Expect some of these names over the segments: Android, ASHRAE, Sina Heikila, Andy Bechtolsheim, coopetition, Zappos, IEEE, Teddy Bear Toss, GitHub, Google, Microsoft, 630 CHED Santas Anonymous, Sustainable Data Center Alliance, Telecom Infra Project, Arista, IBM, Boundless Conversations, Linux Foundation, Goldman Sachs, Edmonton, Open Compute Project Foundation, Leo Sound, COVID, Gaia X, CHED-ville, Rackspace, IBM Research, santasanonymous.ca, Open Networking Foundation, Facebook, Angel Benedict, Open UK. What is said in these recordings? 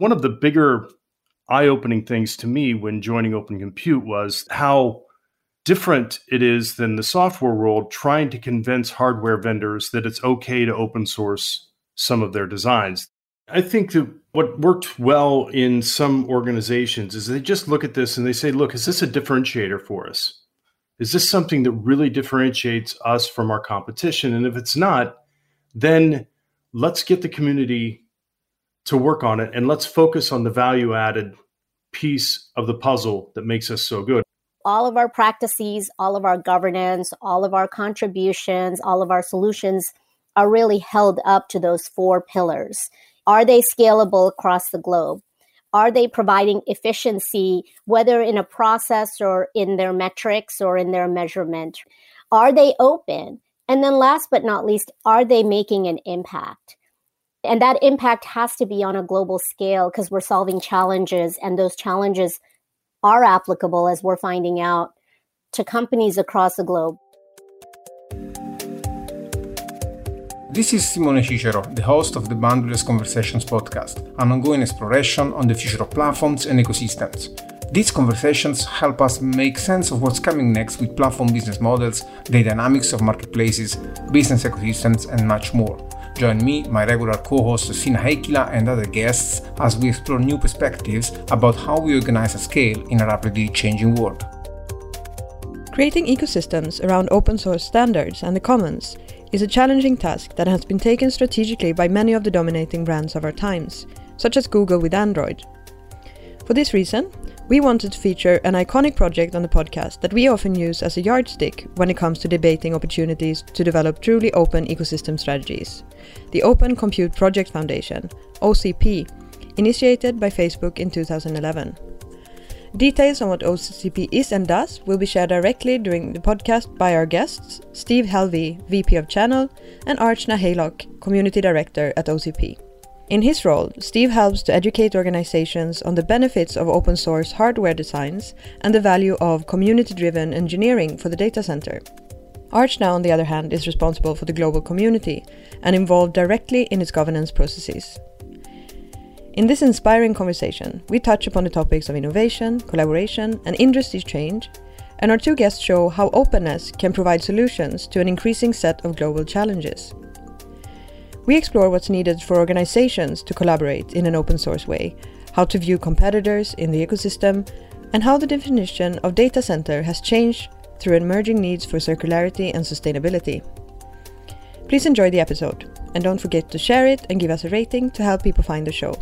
One of the bigger eye-opening things to me when joining Open Compute was how different it is than the software world trying to convince hardware vendors that it's okay to open source some of their designs. I think that what worked well in some organizations is they just look at this and they say, look, is this a differentiator for us? Is this something that really differentiates us from our competition? And if it's not, then let's get the community to work on it and let's focus on the value-added piece of the puzzle that makes us so good. All of our practices, all of our governance, all of our contributions, all of our solutions are really held up to those four pillars. Are they scalable across the globe? Are they providing efficiency, whether in a process or in their metrics or in their measurement? Are they open? And then last but not least, are they making an impact? And that impact has to be on a global scale because we're solving challenges, and those challenges are applicable, as we're finding out, to companies across the globe. This is Simone Cicero, the host of the Boundless Conversations podcast, an ongoing exploration on the future of platforms and ecosystems. These conversations help us make sense of what's coming next with platform business models, the dynamics of marketplaces, business ecosystems, and much more. Join me, my regular co-host Sina Heikila, and other guests as we explore new perspectives about how we organize a scale in a rapidly changing world. Creating ecosystems around open source standards and the commons is a challenging task that has been taken strategically by many of the dominating brands of our times, such as Google with Android. For this reason, we wanted to feature an iconic project on the podcast that we often use as a yardstick when it comes to debating opportunities to develop truly open ecosystem strategies. The Open Compute Project Foundation, OCP, initiated by Facebook in 2011. Details on what OCP is and does will be shared directly during the podcast by our guests, Steve Helvey, VP of Channel, and Archna Haylock, Community Director at OCP. In his role, Steve helps to educate organizations on the benefits of open source hardware designs and the value of community-driven engineering for the data center. Archna, on the other hand, is responsible for the global community and involved directly in its governance processes. In this inspiring conversation, we touch upon the topics of innovation, collaboration, and industry change, and our two guests show how openness can provide solutions to an increasing set of global challenges. We explore what's needed for organizations to collaborate in an open source way, how to view competitors in the ecosystem, and how the definition of data center has changed through emerging needs for circularity and sustainability. Please enjoy the episode, and don't forget to share it and give us a rating to help people find the show.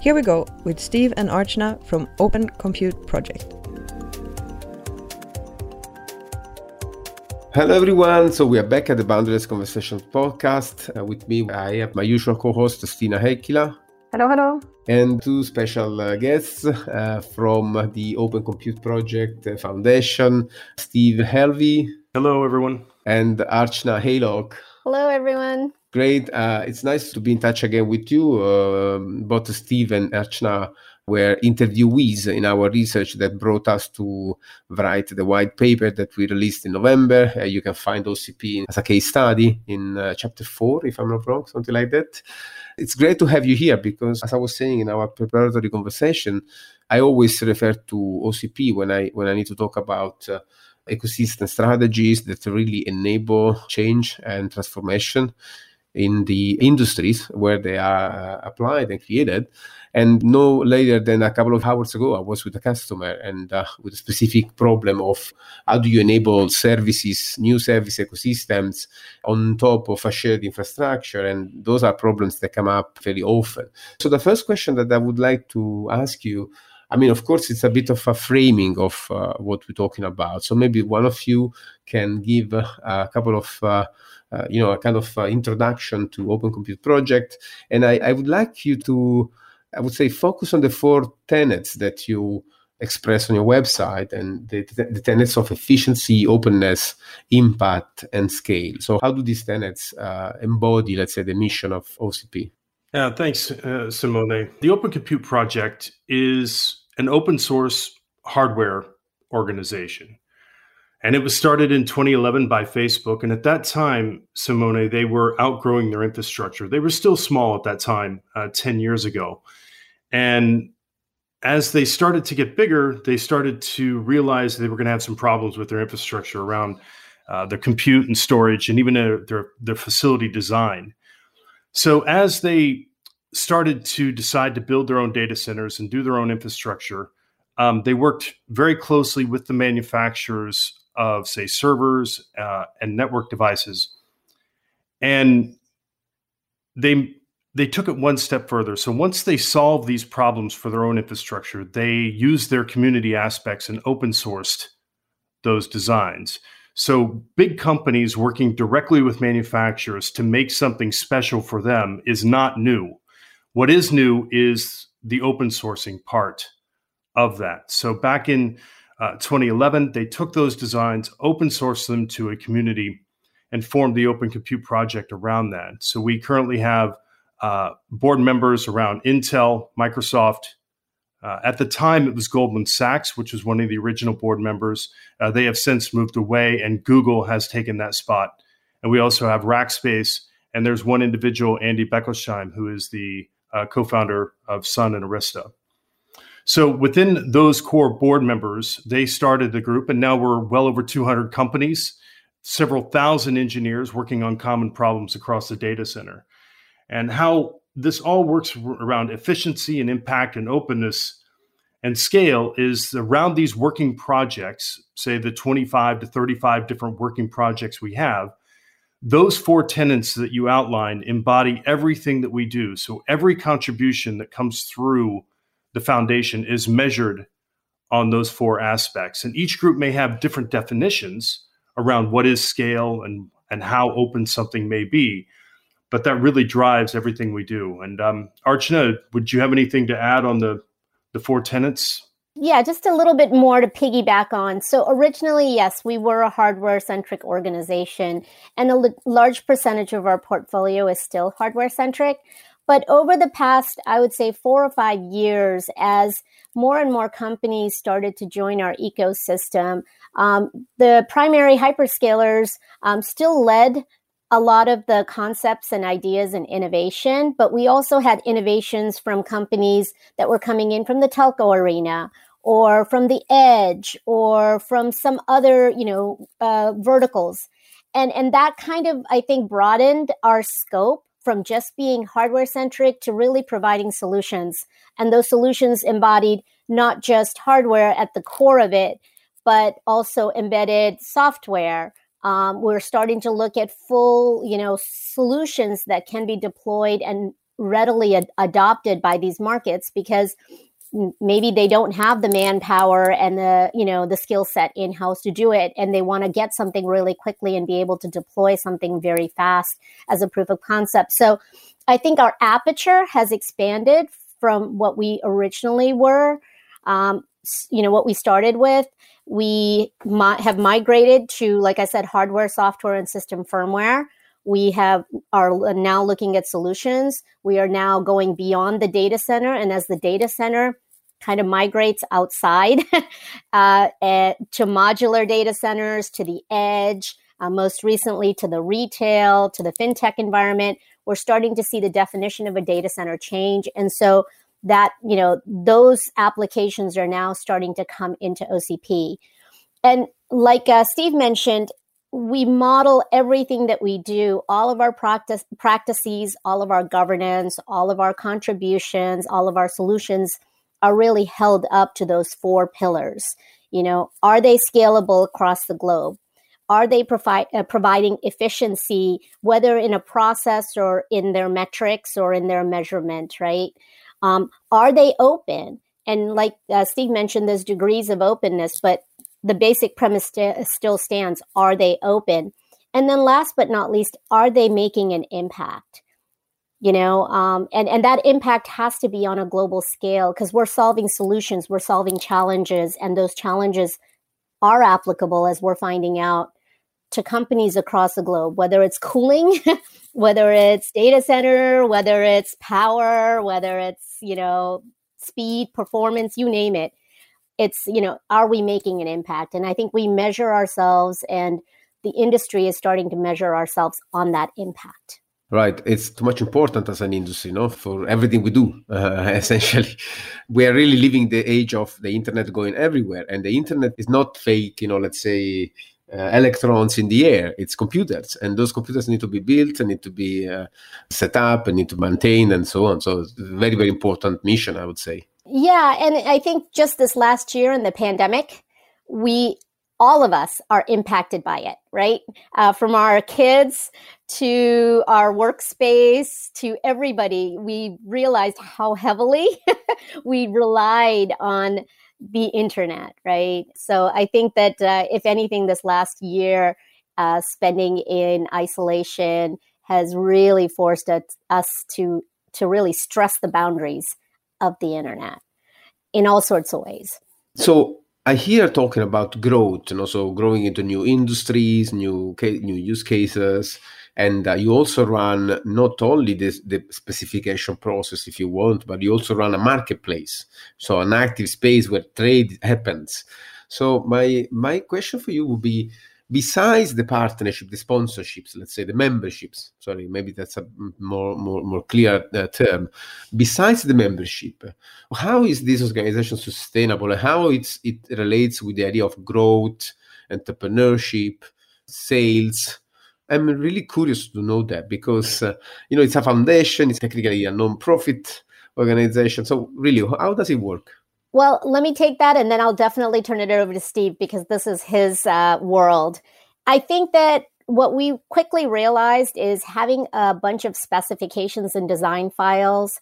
Here we go with Steve and Archna from Open Compute Project. Hello everyone, so we are back at the Boundless Conversations podcast. With me, I have my usual co-host, Sina Heikila. Hello, hello. And two special guests from the Open Compute Project Foundation, Steve Helvey. Hello everyone. And Archna Haylock. Hello everyone. Great, it's nice to be in touch again with you. Both Steve and Archna were interviewees in our research that brought us to write the white paper that we released in November. You can find OCP as a case study in chapter 4, if I'm not wrong, something like that. It's great to have you here because, as I was saying in our preparatory conversation, I always refer to OCP when I need to talk about ecosystem strategies that really enable change and transformation in the industries where they are applied and created. And no later than a couple of hours ago, I was with a customer and with a specific problem of how do you enable services, new service ecosystems on top of a shared infrastructure. And those are problems that come up very often. So the first question that I would like to ask you, I mean, of course, it's a bit of a framing of what we're talking about. So maybe one of you can give a couple of introduction to Open Compute Project. And I would like you to, I would say, focus on the four tenets that you express on your website and the tenets of efficiency, openness, impact, and scale. So how do these tenets embody, let's say, the mission of OCP? Yeah, thanks, Simone. The Open Compute Project is an open source hardware organization. And it was started in 2011 by Facebook. And at that time, Simone, they were outgrowing their infrastructure. They were still small at that time, 10 years ago. And as they started to get bigger, they started to realize they were going to have some problems with their infrastructure around their compute and storage and even their facility design. So as they started to decide to build their own data centers and do their own infrastructure, they worked very closely with the manufacturers of, say, servers and network devices. And they took it one step further. So once they solved these problems for their own infrastructure, they used their community aspects and open sourced those designs. So big companies working directly with manufacturers to make something special for them is not new. What is new is the open sourcing part of that. So back in 2011, they took those designs, open sourced them to a community, and formed the Open Compute Project around that. So we currently have board members around Intel, Microsoft. At the time, it was Goldman Sachs, which was one of the original board members. They have since moved away, and Google has taken that spot. And we also have Rackspace, and there's one individual, Andy Bechtolsheim, who is the co-founder of Sun and Arista. So within those core board members, they started the group, and now we're well over 200 companies, several thousand engineers working on common problems across the data center. And how this all works around efficiency and impact and openness and scale is around these working projects, say the 25 to 35 different working projects we have. Those four tenets that you outlined embody everything that we do. So every contribution that comes through the foundation is measured on those four aspects. And each group may have different definitions around what is scale and how open something may be. But that really drives everything we do. And Archna, would you have anything to add on the four tenets? Yeah, just a little bit more to piggyback on. So originally, yes, we were a hardware-centric organization, and a large percentage of our portfolio is still hardware-centric. But over the past, I would say 4 or 5 years, as more and more companies started to join our ecosystem, the primary hyperscalers still led a lot of the concepts and ideas and innovation, but we also had innovations from companies that were coming in from the telco arena or from the edge or from some other, verticals. And that kind of, I think, broadened our scope from just being hardware centric to really providing solutions. And those solutions embodied not just hardware at the core of it, but also embedded software. We're starting to look at full, solutions that can be deployed and readily adopted by these markets because maybe they don't have the manpower and the skill set in-house to do it. And they want to get something really quickly and be able to deploy something very fast as a proof of concept. So I think our aperture has expanded from what we originally were, what we started with. We have migrated to, like I said, hardware, software, and system firmware. We are now looking at solutions. We are now going beyond the data center. And as the data center kind of migrates outside to modular data centers, to the edge, most recently to the retail, to the fintech environment, we're starting to see the definition of a data center change. And so that, those applications are now starting to come into OCP. And like Steve mentioned, we model everything that we do, all of our practices, all of our governance, all of our contributions, all of our solutions are really held up to those four pillars. Are they scalable across the globe? Are they providing efficiency, whether in a process or in their metrics or in their measurement, right? Are they open? And like Steve mentioned, there's degrees of openness, but the basic premise still stands. Are they open? And then last but not least, are they making an impact? And that impact has to be on a global scale because we're solving solutions, we're solving challenges, and those challenges are applicable, as we're finding out, to companies across the globe, whether it's cooling, whether it's data center, whether it's power, whether it's, speed, performance, you name it. It's, are we making an impact? And I think we measure ourselves and the industry is starting to measure ourselves on that impact. Right. It's too much important as an industry, no, for everything we do, essentially. We are really living the age of the internet going everywhere. And the internet is not fake, you know, let's say, electrons in the air. It's computers. And those computers need to be built and need to be set up and need to maintain and so on. So it's a very, very important mission, I would say. Yeah. And I think just this last year in the pandemic, all of us are impacted by it, right? From our kids to our workspace to everybody, we realized how heavily we relied on the internet, right? So I think that if anything, this last year, spending in isolation has really forced us to really stress the boundaries of the internet in all sorts of ways. So I hear talking about growth, and also growing into new industries, new use cases, and you also run not only the specification process, if you want, but you also run a marketplace, so an active space where trade happens. So my question for you would be, besides the partnership, the sponsorships, let's say the memberships, sorry, maybe that's a more clear term. Besides the membership, how is this organization sustainable and how it relates with the idea of growth, entrepreneurship, sales? I'm really curious to know that because, you know, it's a foundation, it's technically a non-profit organization. So really, how does it work? Well, let me take that and then I'll definitely turn it over to Steve because this is his world. I think that what we quickly realized is having a bunch of specifications and design files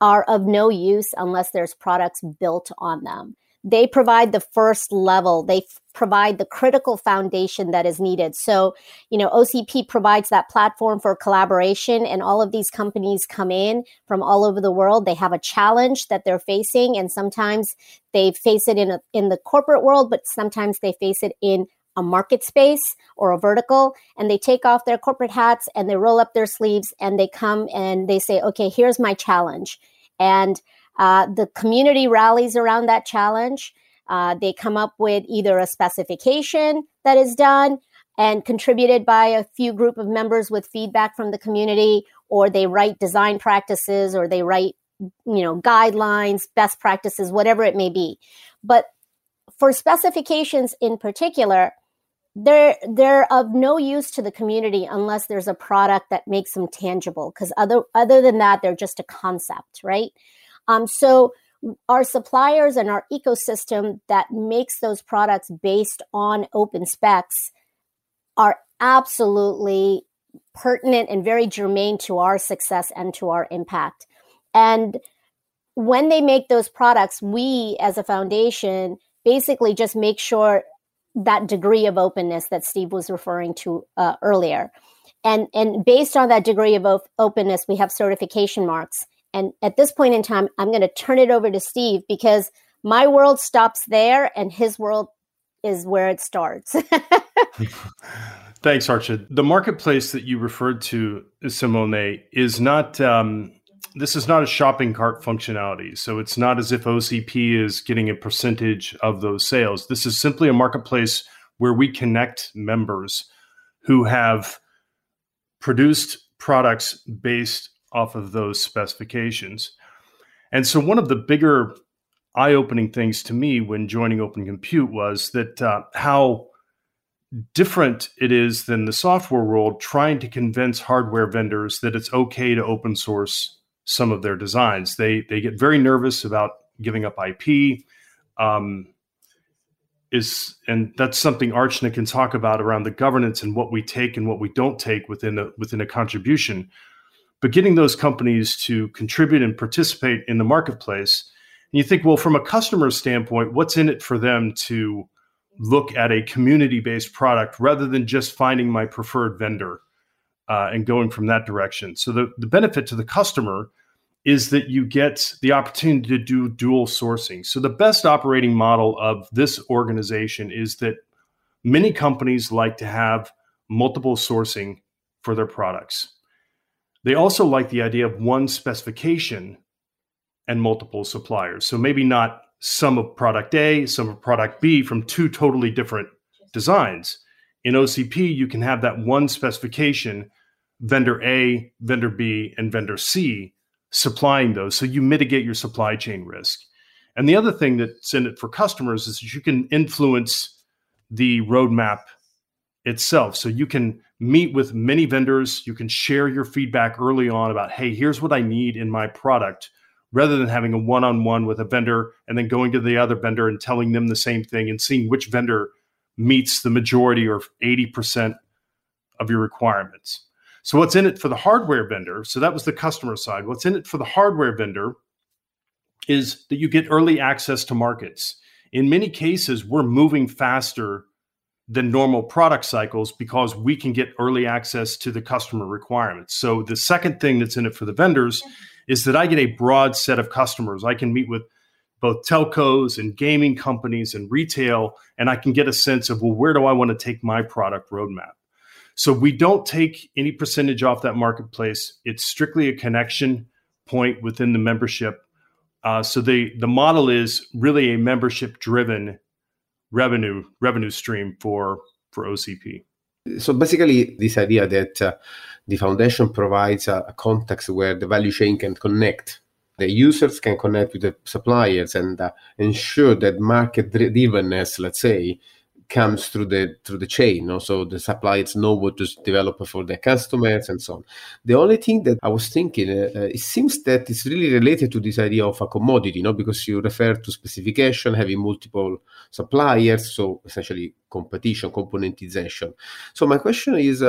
are of no use unless there's products built on them. They provide the first level. They provide the critical foundation that is needed. So, you know, OCP provides that platform for collaboration, and all of these companies come in from all over the world. They have a challenge that they're facing, and sometimes they face it in the corporate world, but sometimes they face it in a market space or a vertical, and they take off their corporate hats and they roll up their sleeves and they come and they say, okay, here's my challenge. And the community rallies around that challenge. They come up with either a specification that is done and contributed by a few group of members with feedback from the community, or they write design practices, or they write, you know, guidelines, best practices, whatever it may be. But for specifications in particular, they're of no use to the community unless there's a product that makes them tangible, because other than that, they're just a concept, right? So our suppliers and our ecosystem that makes those products based on open specs are absolutely pertinent and very germane to our success and to our impact. And when they make those products, we as a foundation basically just make sure that degree of openness that Steve was referring to earlier. And based on that degree of openness, we have certification marks. And at this point in time, I'm going to turn it over to Steve because my world stops there and his world is where it starts. Thanks, Archna. The marketplace that you referred to, Simone, is not, this is not a shopping cart functionality. So it's not as if OCP is getting a percentage of those sales. This is simply a marketplace where we connect members who have produced products based off of those specifications. And so one of the bigger eye-opening things to me when joining Open Compute was that how different it is than the software world trying to convince hardware vendors that it's okay to open source some of their designs. They get very nervous about giving up IP. And that's something Archna can talk about around the governance and what we take and what we don't take within a contribution. But getting those companies to contribute and participate in the marketplace, and you think, well, from a customer standpoint, what's in it for them to look at a community-based product rather than just finding my preferred vendor and going from that direction? So the benefit to the customer is that you get the opportunity to do dual sourcing. So the best operating model of this organization is that many companies like to have multiple sourcing for their products. They also like the idea of one specification and multiple suppliers. So maybe not some of product A, some of product B from two totally different designs. In OCP, you can have that one specification vendor A, vendor B, and vendor C supplying those. So you mitigate your supply chain risk. And the other thing that's in it for customers is that you can influence the roadmap itself. So you can meet with many vendors. You can share your feedback early on about, hey, here's what I need in my product, rather than having a one-on-one with a vendor and then going to the other vendor and telling them the same thing and seeing which vendor meets the majority or 80% of your requirements. So what's in it for the hardware vendor? So that was the customer side. What's in it for the hardware vendor is that you get early access to markets. In many cases, we're moving faster than normal product cycles because we can get early access to the customer requirements. So the second thing that's in it for the vendors is that I get a broad set of customers. I can meet with both telcos and gaming companies and retail, and I can get a sense of, well, where do I want to take my product roadmap? So we don't take any percentage off that marketplace. It's strictly a connection point within the membership. So the model is really a membership-driven revenue stream for OCP. So basically, this idea that the foundation provides a context where the value chain can connect. The users can connect with the suppliers and ensure that market-drivenness, let's say, comes through the chain. No? So the suppliers know what to develop for their customers and so on. The only thing that I was thinking, it seems that it's really related to this idea of a commodity, no? Because you refer to specification, having multiple suppliers, so essentially competition, componentization. So my question is,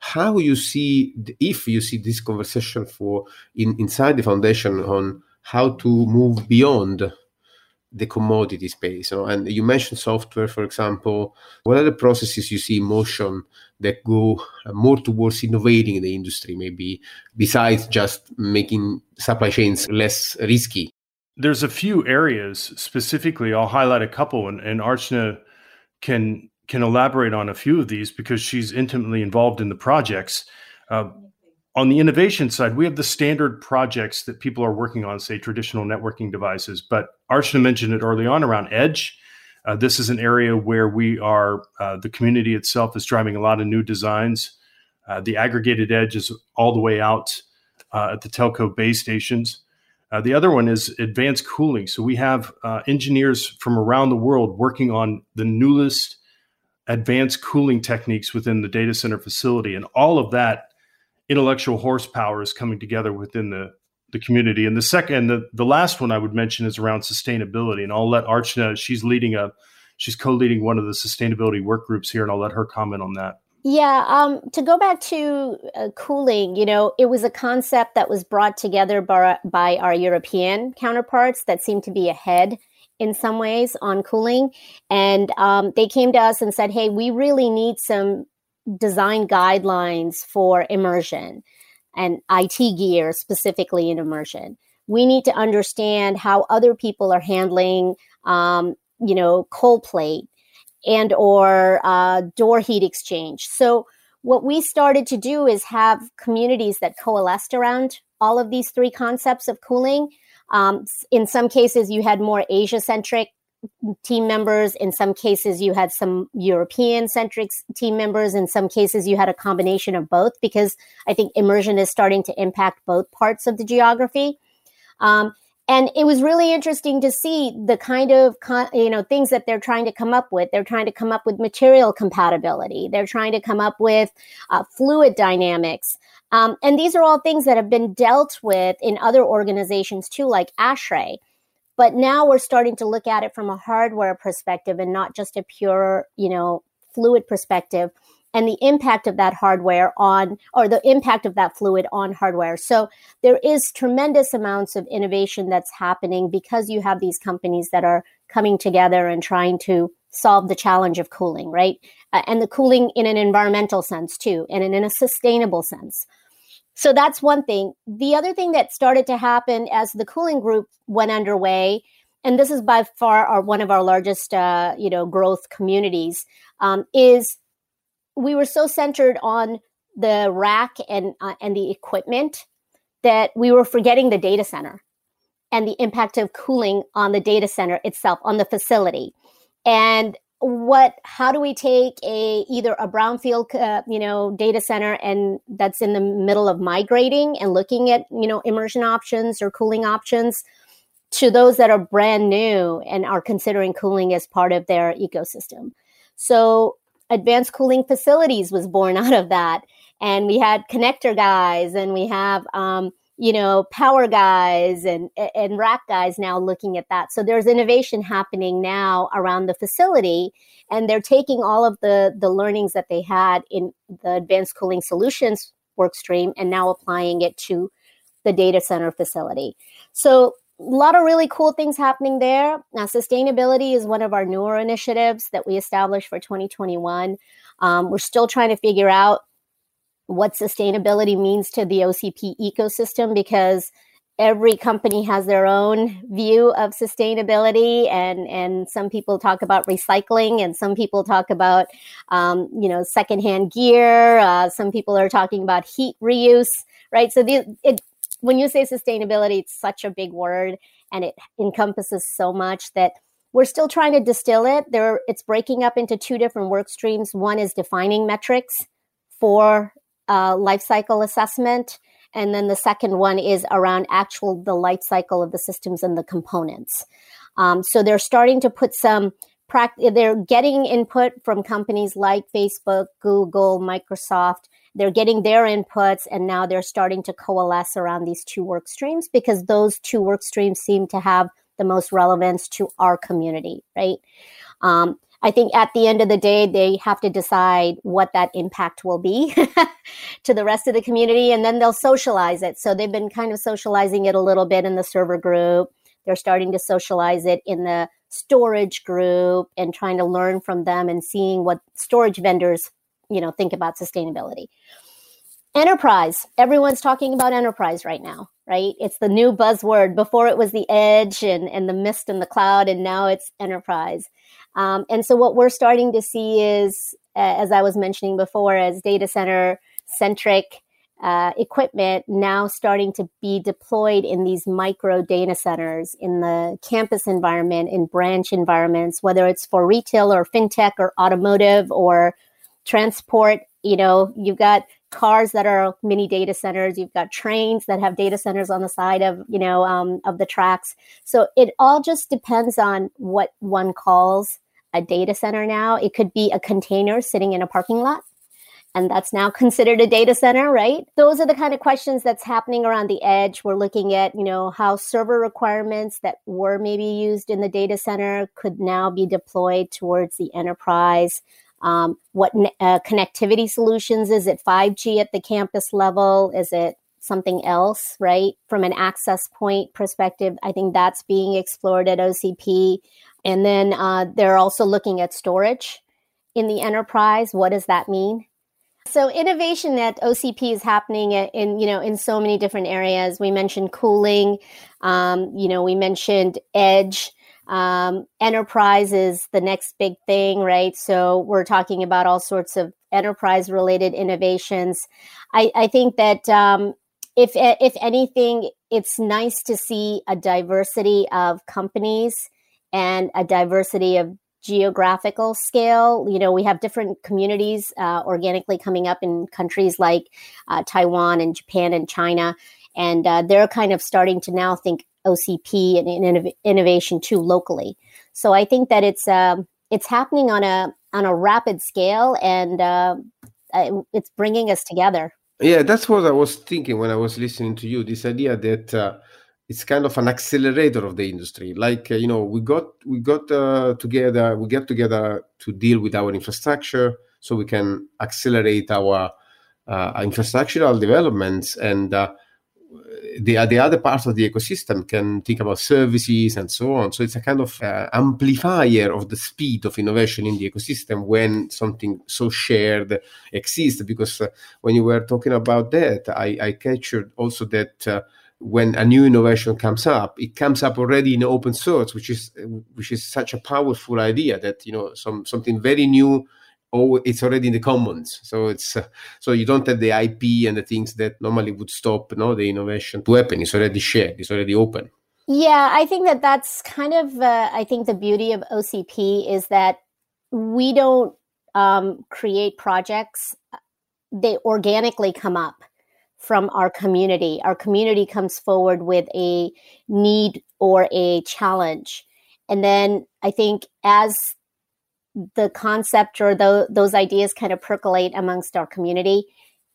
how you see, if you see this conversation for inside the foundation on how to move beyond the commodity space, you know? And you mentioned software, for example. What are the processes you see in motion that go more towards innovating the industry, maybe, besides just making supply chains less risky? There's a few areas specifically. I'll highlight a couple, and Archna can elaborate on a few of these because she's intimately involved in the projects. On the innovation side, we have the standard projects that people are working on, say, traditional networking devices. But Archna mentioned it early on around edge. This is an area where we are, the community itself is driving a lot of new designs. The aggregated edge is all the way out at the telco base stations. The other one is advanced cooling. So we have engineers from around the world working on the newest advanced cooling techniques within the data center facility. And all of that intellectual horsepower is coming together within the community. And the last one I would mention is around sustainability. And I'll let Archna, she's co-leading one of the sustainability work groups here, and I'll let her comment on that. Yeah, to go back to cooling, you know, it was a concept that was brought together by our European counterparts that seemed to be ahead in some ways on cooling. And they came to us and said, hey, we really need some design guidelines for immersion and IT gear specifically in immersion. We need to understand how other people are handling, cold plate and or door heat exchange. So what we started to do is have communities that coalesced around all of these three concepts of cooling. In some cases, you had more Asia-centric team members. In some cases, you had some European-centric team members. In some cases, you had a combination of both, because I think immersion is starting to impact both parts of the geography. And it was really interesting to see the kind of things that they're trying to come up with. They're trying to come up with material compatibility. They're trying to come up with fluid dynamics. And these are all things that have been dealt with in other organizations too, like ASHRAE. But now we're starting to look at it from a hardware perspective and not just a pure, fluid perspective, and the impact of that hardware on hardware. So there is tremendous amounts of innovation that's happening because you have these companies that are coming together and trying to solve the challenge of cooling, right? And the cooling in an environmental sense too, and in a sustainable sense. So that's one thing. The other thing that started to happen as the cooling group went underway, and this is by far one of our largest, growth communities, is we were so centered on the rack and the equipment that we were forgetting the data center and the impact of cooling on the data center itself, on the facility. And how do we take either a brownfield, data center, and that's in the middle of migrating and looking at, immersion options or cooling options, to those that are brand new and are considering cooling as part of their ecosystem. So Advanced Cooling Facilities was born out of that. And we had connector guys, and we have, power guys and rack guys now looking at that. So there's innovation happening now around the facility, and they're taking all of the learnings that they had in the Advanced Cooling Solutions workstream and now applying it to the data center facility. So a lot of really cool things happening there. Now, sustainability is one of our newer initiatives that we established for 2021. We're still trying to figure out what sustainability means to the OCP ecosystem, because every company has their own view of sustainability, and some people talk about recycling, and some people talk about secondhand gear. Some people are talking about heat reuse, right? So when you say sustainability, it's such a big word, and it encompasses so much that we're still trying to distill it. It's breaking up into two different work streams. One is defining metrics for life cycle assessment. And then the second one is around the life cycle of the systems and the components. So they're starting to put they're getting input from companies like Facebook, Google, Microsoft. They're getting their inputs, and now they're starting to coalesce around these two work streams, because those two work streams seem to have the most relevance to our community, right? I think at the end of the day, they have to decide what that impact will be to the rest of the community, and then they'll socialize it. So they've been kind of socializing it a little bit in the server group. They're starting to socialize it in the storage group and trying to learn from them and seeing what storage vendors, think about sustainability. Enterprise. Everyone's talking about enterprise right now, right? It's the new buzzword. Before it was the edge and the mist and the cloud, and now it's enterprise. And so what we're starting to see is, as I was mentioning before, as data center-centric equipment now starting to be deployed in these micro data centers, in the campus environment, in branch environments, whether it's for retail or fintech or automotive or transport. You've got cars that are mini data centers. You've got trains that have data centers on the side of, of the tracks. So it all just depends on what one calls a data center now. It could be a container sitting in a parking lot, and that's now considered a data center, right? Those are the kind of questions that's happening around the edge. We're looking at, how server requirements that were maybe used in the data center could now be deployed towards the enterprise. What connectivity solutions? Is it 5G at the campus level? Is it something else, right? From an access point perspective, I think that's being explored at OCP. And then they're also looking at storage in the enterprise. What does that mean? So innovation at OCP is happening in so many different areas. We mentioned cooling, we mentioned edge. Enterprise is the next big thing, right? So we're talking about all sorts of enterprise-related innovations. I think that if anything, it's nice to see a diversity of companies and a diversity of geographical scale. We have different communities organically coming up in countries like Taiwan and Japan and China, and they're kind of starting to now think OCP and innovation too locally. So I think that it's happening on a rapid scale, and it's bringing us together. Yeah, that's what I was thinking when I was listening to you. This idea that it's kind of an accelerator of the industry. Like we get together to deal with our infrastructure, so we can accelerate our infrastructural developments and. The other parts of the ecosystem can think about services and so on. So it's a kind of amplifier of the speed of innovation in the ecosystem when something so shared exists. Because when you were talking about that, I captured also that when a new innovation comes up, it comes up already in open source, which is such a powerful idea that something very new. Oh, it's already in the commons, so it's so you don't have the IP and the things that normally would stop the innovation to happen. It's already shared. It's already open. Yeah, I think that's kind of I think the beauty of OCP is that we don't create projects. They organically come up from our community. Our community comes forward with a need or a challenge. And then I think as the concept or those ideas kind of percolate amongst our community,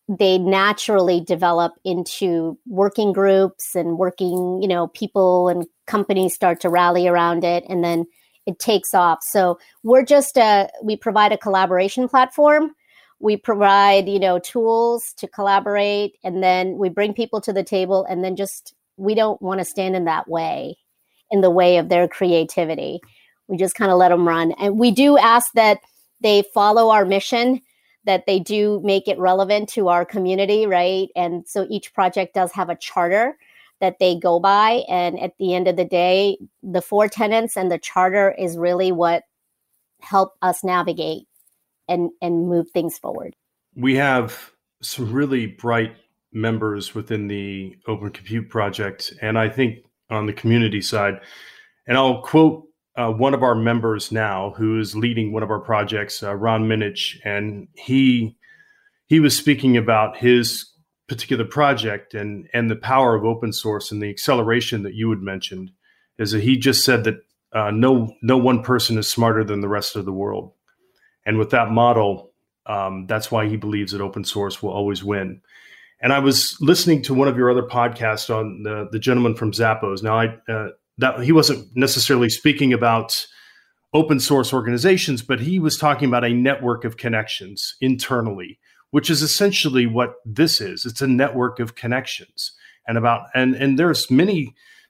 they naturally develop into working groups and working, you know, people and companies start to rally around it, and then it takes off. So we're just we provide a collaboration platform. We provide, you know, tools to collaborate, and then we bring people to the table, and then just, we don't want to stand in that way, in the way of their creativity. We just kind of let them run. And we do ask that they follow our mission, that they do make it relevant to our community, right? And so each project does have a charter that they go by. And at the end of the day, the four tenets and the charter is really what help us navigate and move things forward. We have some really bright members within the Open Compute Project, and I think on the community side. And I'll quote one of our members now, who is leading one of our projects, Ron Minich, and he was speaking about his particular project and the power of open source and the acceleration that you had mentioned. Is that he just said that no one person is smarter than the rest of the world, and with that model, that's why he believes that open source will always win. And I was listening to one of your other podcasts on the gentleman from Zappos. Now that he wasn't necessarily speaking about open source organizations, but he was talking about a network of connections internally, which is essentially what this is. It's a network of connections, and there's many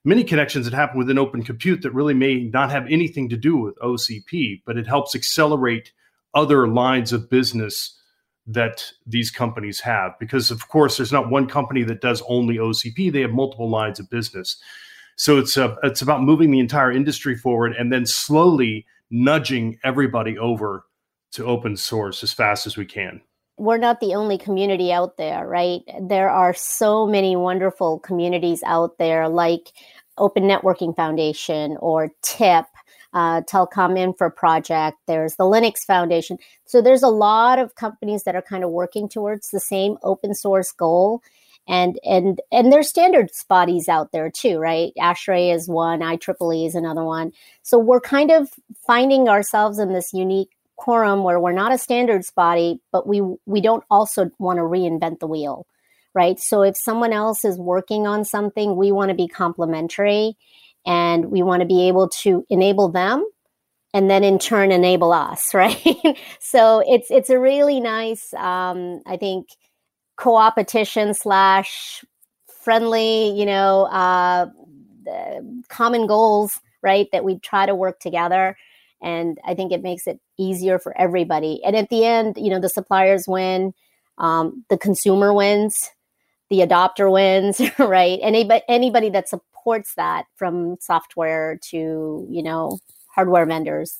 connections that happen within Open Compute that really may not have anything to do with OCP, but it helps accelerate other lines of business that these companies have. Because of course, there's not one company that does only OCP. They have multiple lines of business. So it's about moving the entire industry forward and then slowly nudging everybody over to open source as fast as we can. We're not the only community out there, right? There are so many wonderful communities out there, like Open Networking Foundation or TIP, Telecom Infra Project. There's the Linux Foundation. So there's a lot of companies that are kind of working towards the same open source goal. And there's standards bodies out there too, right? ASHRAE is one, IEEE is another one. So we're kind of finding ourselves in this unique quorum where we're not a standards body, but we don't also want to reinvent the wheel, right? So if someone else is working on something, we want to be complementary, and we want to be able to enable them, and then in turn enable us, right? So it's a really nice, I think, coopetition / friendly, you know, common goals, right, that we try to work together. And I think it makes it easier for everybody. And at the end, you know, the suppliers win, the consumer wins, the adopter wins, right? Anybody that supports that, from software to, you know, hardware vendors,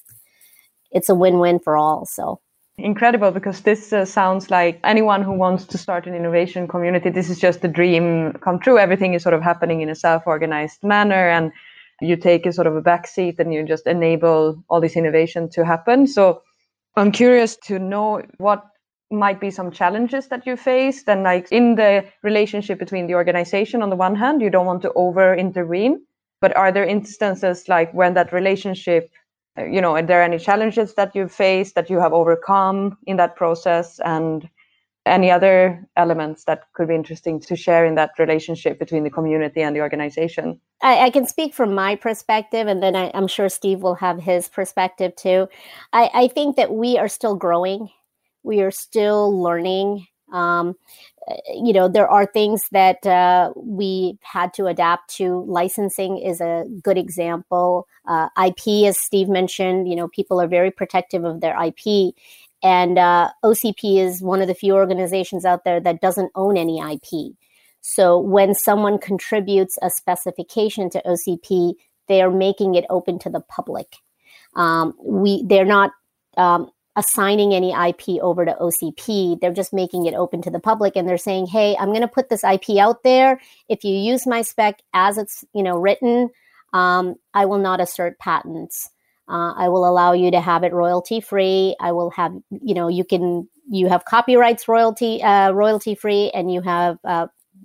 it's a win-win for all. So incredible, because this sounds like anyone who wants to start an innovation community, this is just a dream come true. Everything is sort of happening in a self-organized manner, and you take a sort of a backseat and you just enable all this innovation to happen. So I'm curious to know what might be some challenges that you faced, and like in the relationship between the organization. On the one hand, you don't want to over-intervene, but are there instances like when that relationship, you know, are there any challenges that you've faced that you have overcome in that process, and any other elements that could be interesting to share in that relationship between the community and the organization? I can speak from my perspective, and then I'm sure Steve will have his perspective too. I think that we are still growing. We are still learning. You know, there are things that we had to adapt to. Licensing is a good example. IP, as Steve mentioned, you know, people are very protective of their IP. And OCP is one of the few organizations out there that doesn't own any IP. So when someone contributes a specification to OCP, they are making it open to the public. They're not assigning any IP over to OCP. They're just making it open to the public, and they're saying, hey, I'm going to put this IP out there. If you use my spec as it's, you know, written, I will not assert patents. I will allow you to have it royalty free. I will have, you know, you have copyrights royalty free, and you have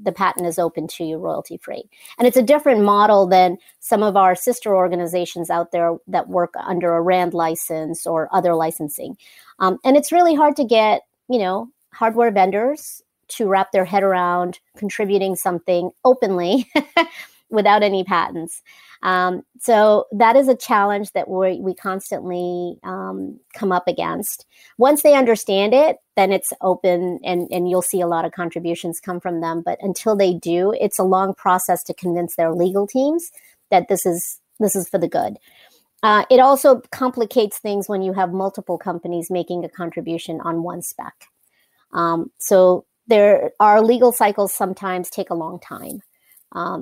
the patent is open to you royalty free. And it's a different model than some of our sister organizations out there that work under a RAND license or other licensing. And it's really hard to get, you know, hardware vendors to wrap their head around contributing something openly without any patents. So that is a challenge that we constantly come up against. Once they understand it, then it's open, and you'll see a lot of contributions come from them. But until they do, it's a long process to convince their legal teams that this is for the good. It also complicates things when you have multiple companies making a contribution on one spec. So our legal cycles sometimes take a long time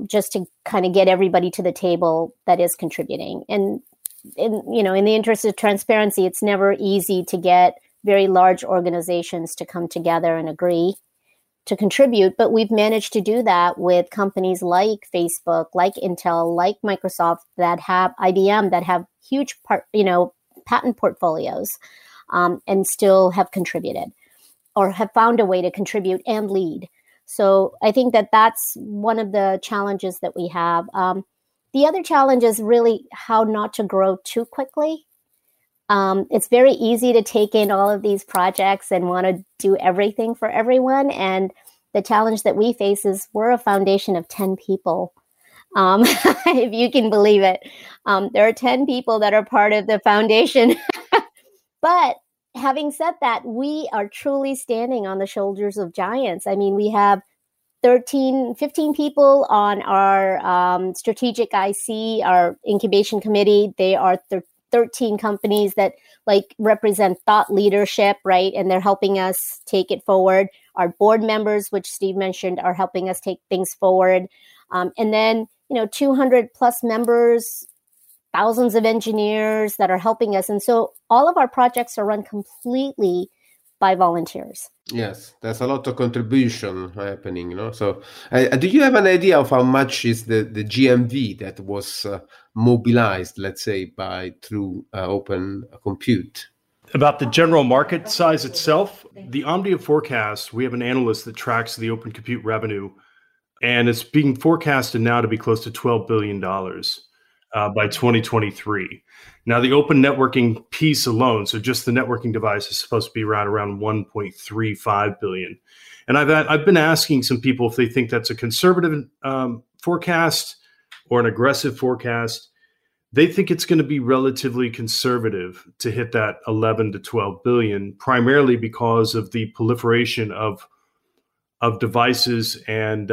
just to kind of get everybody to the table that is contributing. And, in the interest of transparency, it's never easy to get very large organizations to come together and agree to contribute. But we've managed to do that with companies like Facebook, like Intel, like Microsoft, that have IBM, that have huge, patent portfolios and still have contributed, or have found a way to contribute and lead. So I think that that's one of the challenges that we have. The other challenge is really how not to grow too quickly. It's very easy to take in all of these projects and want to do everything for everyone. And the challenge that we face is we're a foundation of 10 people, if you can believe it. There are 10 people that are part of the foundation. But having said that, we are truly standing on the shoulders of giants. I mean, we have 15 people on our strategic IC, our incubation committee. They are 13 companies that represent thought leadership, right? And they're helping us take it forward. Our board members, which Steve mentioned, are helping us take things forward. And then, 200 plus members, thousands of engineers that are helping us. And so all of our projects are run completely by volunteers. Yes, there's a lot of contribution happening, So do you have an idea of how much is the GMV that was mobilized, let's say, through Open Compute? About the general market size itself, the Omdia forecast, we have an analyst that tracks the Open Compute revenue, and it's being forecasted now to be close to $12 billion. By 2023. Now, the open networking piece alone, so just the networking device, is supposed to be around 1.35 billion. And I've been asking some people if they think that's a conservative forecast or an aggressive forecast. They think it's going to be relatively conservative to hit that 11 to 12 billion, primarily because of the proliferation of devices and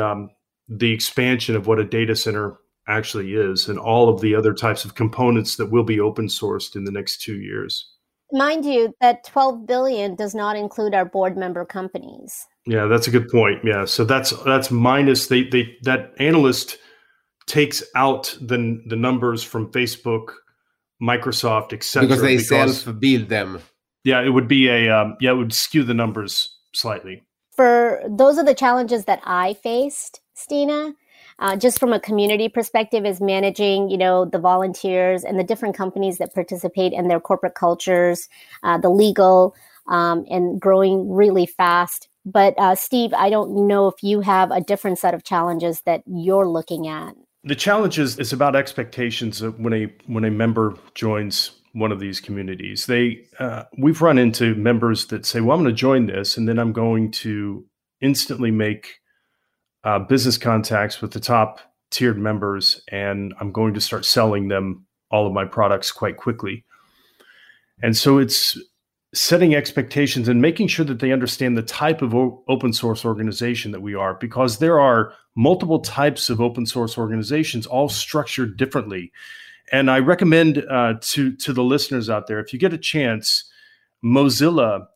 the expansion of what a data center actually is, and all of the other types of components that will be open sourced in the next 2 years. Mind you, that 12 billion does not include our board member companies. Yeah, that's a good point. Yeah. So that's minus that analyst takes out the numbers from Facebook, Microsoft, etc. Because they self-build them. Yeah, it would be it would skew the numbers slightly. For those are the challenges that I faced, Stina. Just from a community perspective, is managing, the volunteers and the different companies that participate in their corporate cultures, the legal, and growing really fast. But Steve, I don't know if you have a different set of challenges that you're looking at. The challenge is about expectations of when a member joins one of these communities. We've run into members that say, "Well, I'm going to join this, and then I'm going to instantly make business contacts with the top tiered members, and I'm going to start selling them all of my products quite quickly." And so it's setting expectations and making sure that they understand the type of open source organization that we are, because there are multiple types of open source organizations, all structured differently. And I recommend to the listeners out there, if you get a chance, Mozilla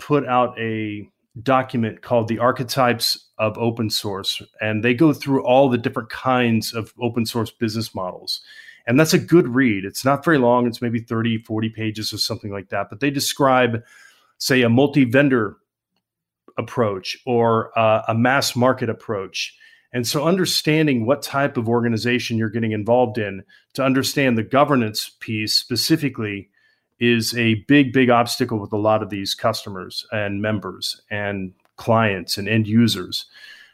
put out a document called The Archetypes of Open Source, and they go through all the different kinds of open source business models. And that's a good read. It's not very long. It's maybe 30, 40 pages or something like that. But they describe, say, a multi-vendor approach or a mass market approach. And so understanding what type of organization you're getting involved in to understand the governance piece specifically is a big, big obstacle with a lot of these customers and members and clients and end users.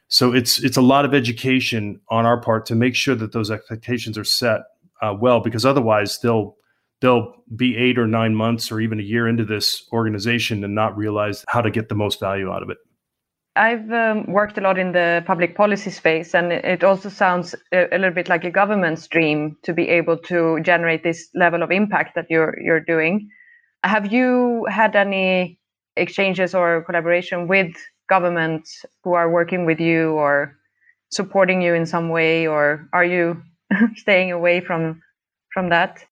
So it's a lot of education on our part to make sure that those expectations are set well, because otherwise they'll be 8 or 9 months or even a year into this organization and not realize how to get the most value out of it. I've worked a lot in the public policy space, and it also sounds a little bit like a government's dream to be able to generate this level of impact that you're doing. Have you had any exchanges or collaboration with governments who are working with you or supporting you in some way, or are you staying away from that?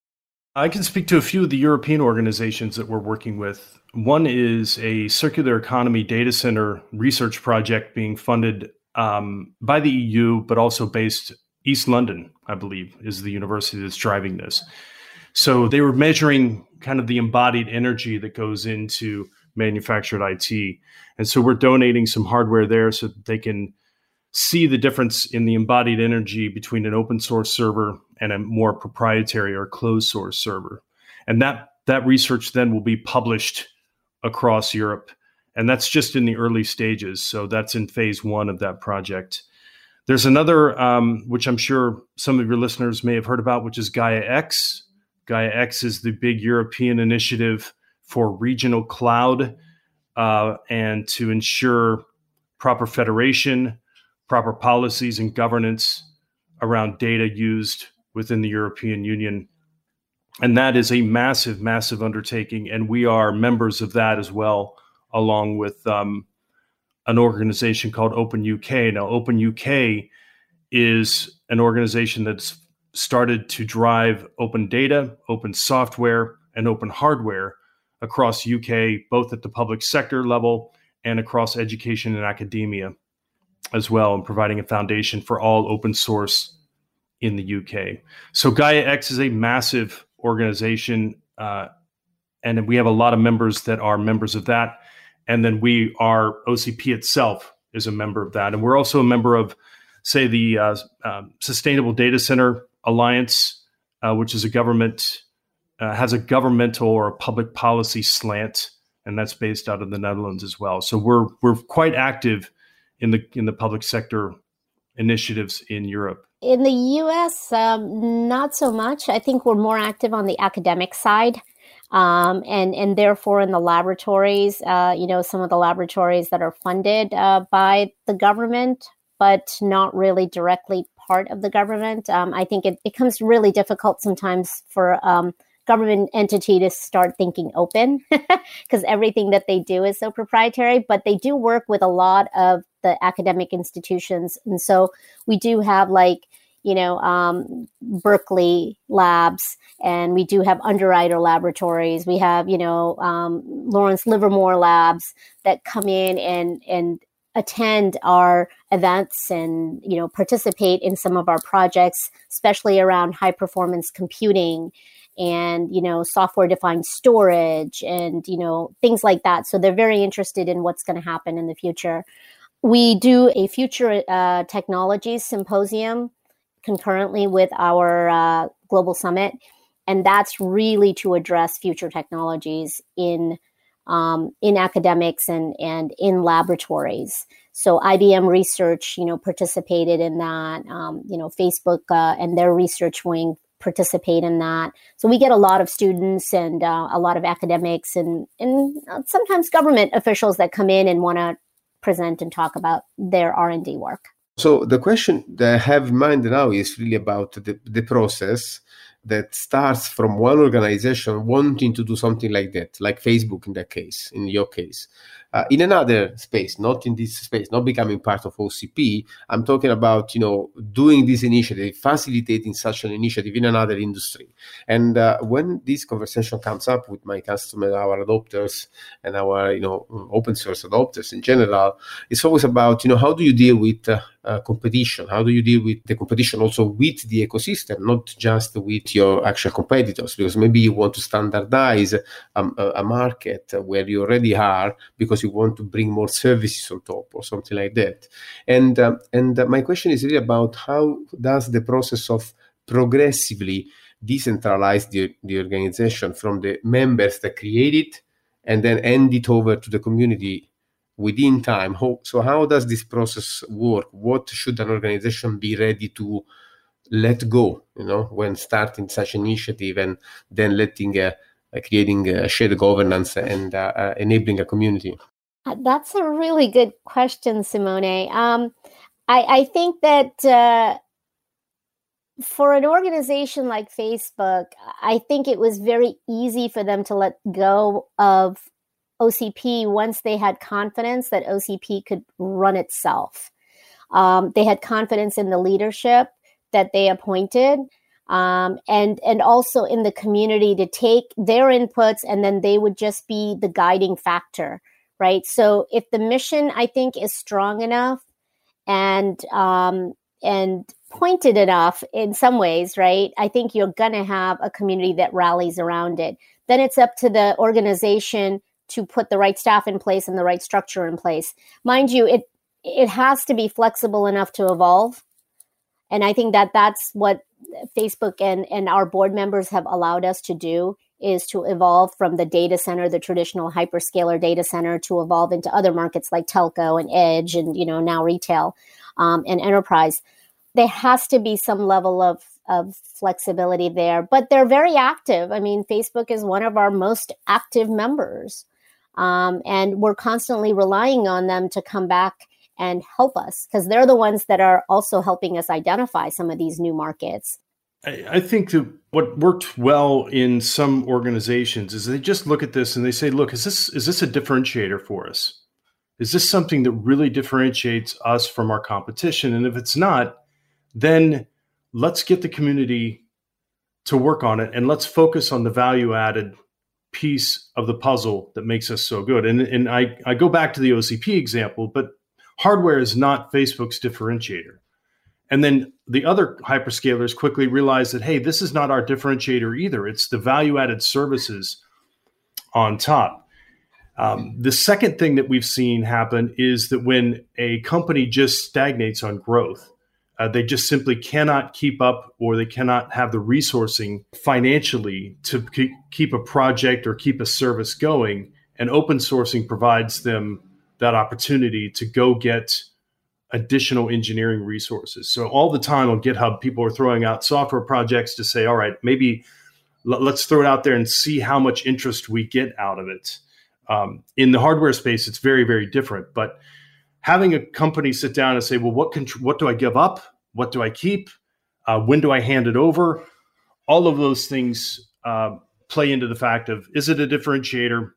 I can speak to a few of the European organizations that we're working with. One is a circular economy data center research project being funded by the EU, but also based East London, I believe, is the university that's driving this. So they were measuring kind of the embodied energy that goes into manufactured IT. And so we're donating some hardware there so that they can see the difference in the embodied energy between an open source server and a more proprietary or closed source server. And that research then will be published across Europe. And that's just in the early stages. So that's in phase 1 of that project. There's another, which I'm sure some of your listeners may have heard about, which is Gaia X. Gaia X is the big European initiative for regional cloud and to ensure proper federation, proper policies and governance around data used within the European Union. And that is a massive, massive undertaking. And we are members of that as well, along with an organization called Open UK. Now, Open UK is an organization that's started to drive open data, open software, and open hardware across UK, both at the public sector level and across education and academia as well, and providing a foundation for all open source in the UK. So Gaia X is a massive organization, and we have a lot of members that are members of that. And then OCP itself is a member of that. And we're also a member of, say, the Sustainable Data Center Alliance, which is a government, has a governmental or a public policy slant, and that's based out of the Netherlands as well. So we're quite active in the public sector initiatives in Europe. In the US, not so much. I think we're more active on the academic side, and therefore in the laboratories, some of the laboratories that are funded by the government, but not really directly part of the government. I think it becomes really difficult sometimes for government entity to start thinking open because everything that they do is so proprietary, but they do work with a lot of the academic institutions. And so we do have Berkeley labs, and we do have Underwriter laboratories. We have, Lawrence Livermore labs that come in and attend our events and, participate in some of our projects, especially around high performance computing and, software defined storage and, things like that. So they're very interested in what's going to happen in the future. We do a future technologies symposium concurrently with our global summit. And that's really to address future technologies in academics and in laboratories. So IBM Research, participated in that, Facebook and their research wing participate in that. So we get a lot of students and a lot of academics and sometimes government officials that come in and want to present and talk about their R&D work. So the question that I have in mind now is really about the process that starts from one organization wanting to do something like that, like Facebook in that case, in your case, in another space, not in this space, not becoming part of OCP. I'm talking about, doing this initiative, facilitating such an initiative in another industry. And when this conversation comes up with my customer, our adopters and our, open source adopters in general, it's always about, how do you deal with competition? How do you deal with the competition also with the ecosystem, not just with with your actual competitors, because maybe you want to standardize a market where you already are, because you want to bring more services on top or something like that. And my question is really about how does the process of progressively decentralize the organization from the members that create it and then hand it over to the community within time. So how does this process work? What should an organization be ready to let go, when starting such initiative, and then creating a shared governance and enabling a community? That's a really good question, Simone. I think that for an organization like Facebook, I think it was very easy for them to let go of OCP once they had confidence that OCP could run itself. They had confidence in the leadership that they appointed, and also in the community to take their inputs, and then they would just be the guiding factor, right? So if the mission, I think, is strong enough and pointed enough in some ways, right, I think you're going to have a community that rallies around it. Then it's up to the organization to put the right staff in place and the right structure in place. Mind you, it has to be flexible enough to evolve. And I think that that's what Facebook and our board members have allowed us to do, is to evolve from the data center, the traditional hyperscaler data center, to evolve into other markets like telco and edge and, now retail and enterprise. There has to be some level of flexibility there, but they're very active. I mean, Facebook is one of our most active members. And we're constantly relying on them to come back and help us, because they're the ones that are also helping us identify some of these new markets. I think that what worked well in some organizations is they just look at this and they say, look, is this a differentiator for us? Is this something that really differentiates us from our competition? And if it's not, then let's get the community to work on it, and let's focus on the value-added piece of the puzzle that makes us so good. And I go back to the OCP example, but hardware is not Facebook's differentiator. And then the other hyperscalers quickly realize that, hey, this is not our differentiator either. It's the value-added services on top. The second thing that we've seen happen is that when a company just stagnates on growth, they just simply cannot keep up, or they cannot have the resourcing financially to keep a project or keep a service going. And open sourcing provides them that opportunity to go get additional engineering resources. So all the time on GitHub, people are throwing out software projects to say, all right, maybe let's throw it out there and see how much interest we get out of it. In the hardware space, it's very, very different. But having a company sit down and say, well, what do I give up? What do I keep? When do I hand it over? All of those things play into the fact of, is it a differentiator?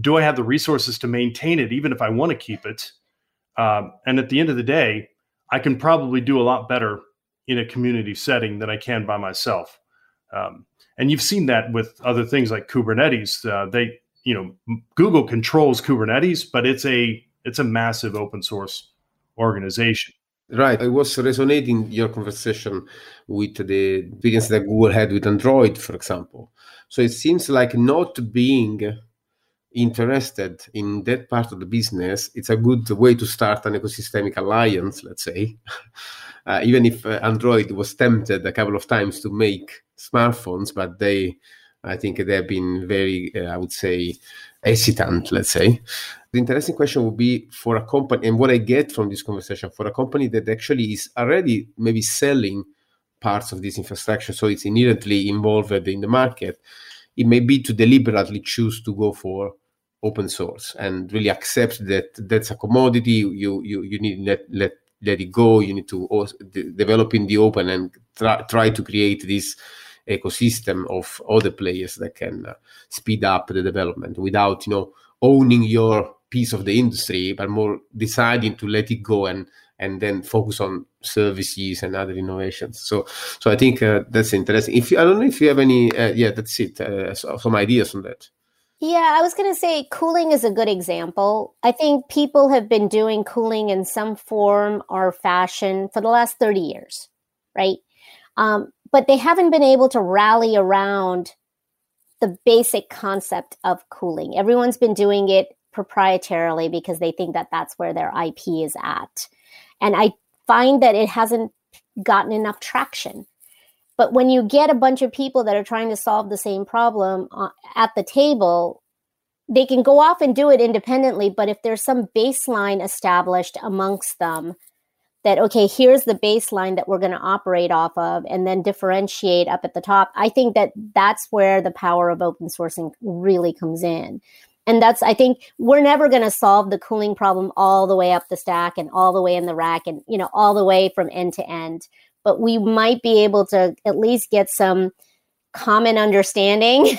Do I have the resources to maintain it, even if I want to keep it? And at the end of the day, I can probably do a lot better in a community setting than I can by myself. And you've seen that with other things like Kubernetes. Google controls Kubernetes, but it's a massive open source organization. Right. I was resonating your conversation with the experience that Google had with Android, for example. So it seems like not being interested in that part of the business, it's a good way to start an ecosystemic alliance, let's say, even if Android was tempted a couple of times to make smartphones, but I think they've been very, I would say, hesitant, let's say. The interesting question would be for a company, and what I get from this conversation, for a company that actually is already maybe selling parts of this infrastructure, so it's inherently involved in the market, it may be to deliberately choose to go for open source and really accept that that's a commodity. You need to let it go. You need to develop in the open and try to create this ecosystem of other players that can speed up the development without owning your piece of the industry, but more deciding to let it go and then focus on services and other innovations. So I think that's interesting. I don't know if you have any, that's it, some ideas on that. Yeah, I was going to say cooling is a good example. I think people have been doing cooling in some form or fashion for the last 30 years, right? but they haven't been able to rally around the basic concept of cooling. Everyone's been doing it proprietarily because they think that that's where their IP is at. And I find that it hasn't gotten enough traction. But when you get a bunch of people that are trying to solve the same problem at the table, they can go off and do it independently. But if there's some baseline established amongst them that, okay, here's the baseline that we're going to operate off of and then differentiate up at the top, I think that that's where the power of open sourcing really comes in. And that's, I think, we're never going to solve the cooling problem all the way up the stack and all the way in the rack and, you know, all the way from end to end. But we might be able to at least get some common understanding.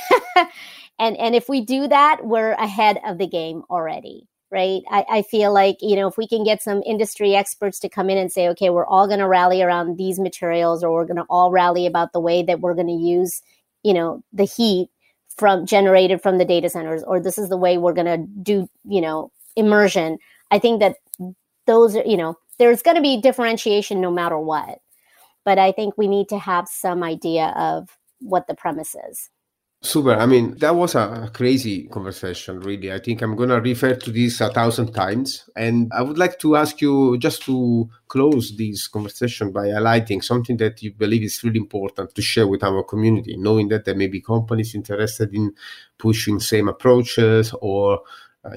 And if we do that, we're ahead of the game already, right? I feel like, you know, if we can get some industry experts to come in and say, okay, we're all going to rally around these materials, or we're going to all rally about the way that we're going to use, you know, the heat from generated from the data centers, or this is the way we're going to do, you know, immersion. I think that those are, you know, there's going to be differentiation no matter what, but I think we need to have some idea of what the premise is. Super. I mean, that was a crazy conversation, really. I think I'm going to refer to this 1,000 times. And I would like to ask you just to close this conversation by highlighting something that you believe is really important to share with our community, knowing that there may be companies interested in pushing same approaches or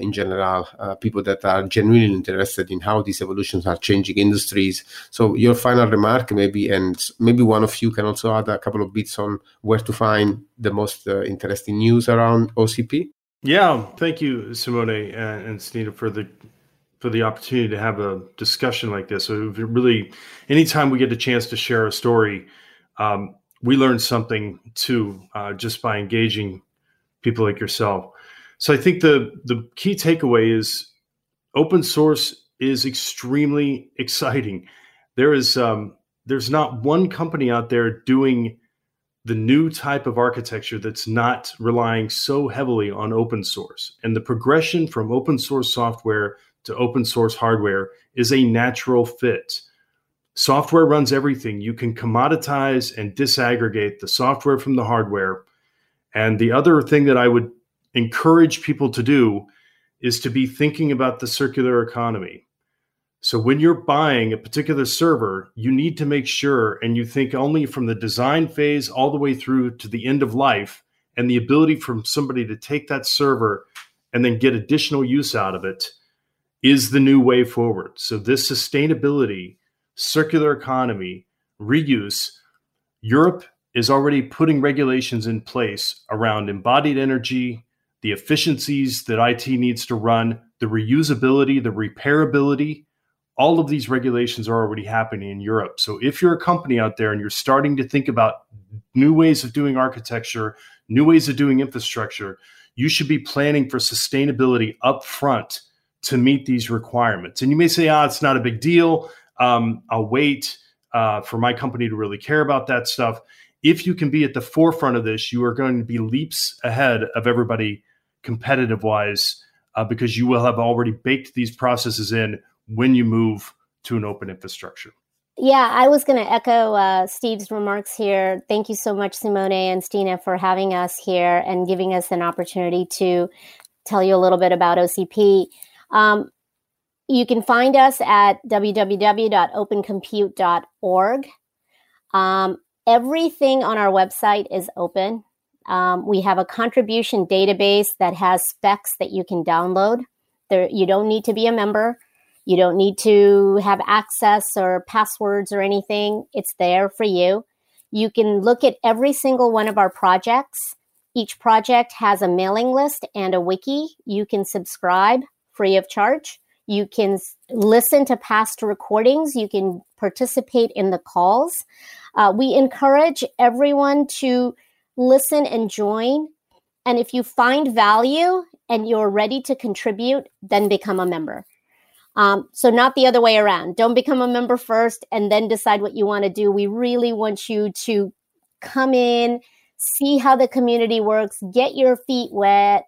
in general, people that are genuinely interested in how these evolutions are changing industries. So your final remark maybe, and maybe one of you can also add a couple of bits on where to find the most interesting news around OCP. Yeah, thank you, Simone and Sina, for the opportunity to have a discussion like this. So really, anytime we get a chance to share a story, we learn something too, just by engaging people like yourself. So I think the key takeaway is open source is extremely exciting. There is there's not one company out there doing the new type of architecture that's not relying so heavily on open source. And the progression from open source software to open source hardware is a natural fit. Software runs everything. You can commoditize and disaggregate the software from the hardware. And the other thing that I would encourage people to do is to be thinking about the circular economy. So when you're buying a particular server, you need to make sure, and you think only from the design phase all the way through to the end of life, and the ability from somebody to take that server and then get additional use out of it is the new way forward. So this sustainability, circular economy, reuse, Europe is already putting regulations in place around embodied energy, the efficiencies that IT needs to run, the reusability, the repairability. All of these regulations are already happening in Europe. So if you're a company out there and you're starting to think about new ways of doing architecture, new ways of doing infrastructure, you should be planning for sustainability up front to meet these requirements. And you may say, it's not a big deal. I'll wait for my company to really care about that stuff. If you can be at the forefront of this, you are going to be leaps ahead of everybody competitive-wise, because you will have already baked these processes in when you move to an open infrastructure. Yeah, I was going to echo Steve's remarks here. Thank you so much, Simone and Stina, for having us here and giving us an opportunity to tell you a little bit about OCP. You can find us at www.opencompute.org. Everything on our website is open. We have a contribution database that has specs that you can download. There, you don't need to be a member. You don't need to have access or passwords or anything. It's there for you. You can look at every single one of our projects. Each project has a mailing list and a wiki. You can subscribe free of charge. You can listen to past recordings. You can participate in the calls. We encourage everyone to listen and join. And if you find value and you're ready to contribute, then become a member. So not the other way around. Don't become a member first and then decide what you want to do. We really want you to come in, see how the community works, get your feet wet,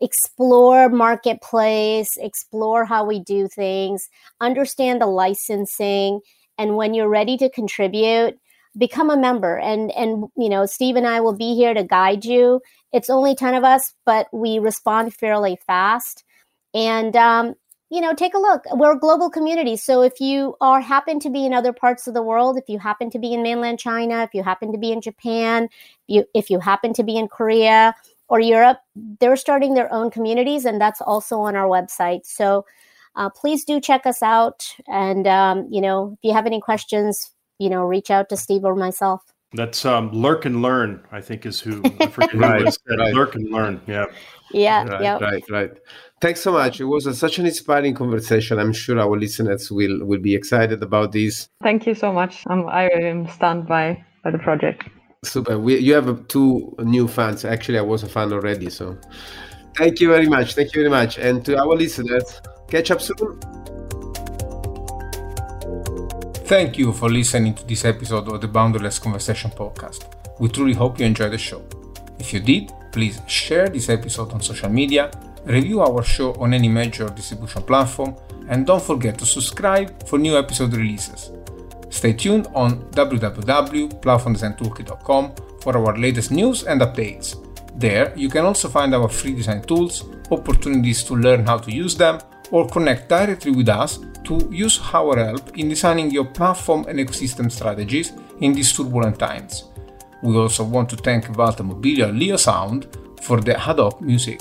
explore marketplace, explore how we do things, understand the licensing. And when you're ready to contribute, become a member. And you know, Steve and I will be here to guide you. It's only 10 of us, but we respond fairly fast. And, you know, take a look. We're a global community. So if you are happen to be in other parts of the world, if you happen to be in mainland China, if you happen to be in Japan, if you happen to be in Korea or Europe, they're starting their own communities. And that's also on our website. So please do check us out. And, you know, if you have any questions, you know, reach out to Steve or myself. That's Lurk and Learn, I think, is who I forget. Right, right. Lurk and Learn. Yeah. Yeah. Right, yep. Right. Thanks so much. It was such an inspiring conversation. I'm sure our listeners will be excited about this. Thank you so much. I am stunned by the project. Super. You have two new fans. Actually, I was a fan already. So thank you very much. Thank you very much. And to our listeners, catch up soon. Thank you for listening to this episode of the Boundless Conversation podcast. We truly hope you enjoyed the show. If you did, please share this episode on social media, review our show on any major distribution platform, and don't forget to subscribe for new episode releases. Stay tuned on www.platformdesigntoolkit.com for our latest news and updates. There, you can also find our free design tools, opportunities to learn how to use them, or connect directly with us to use our help in designing your platform and ecosystem strategies in these turbulent times. We also want to thank Walter Mobilia and Leo Sound for the ad hoc music.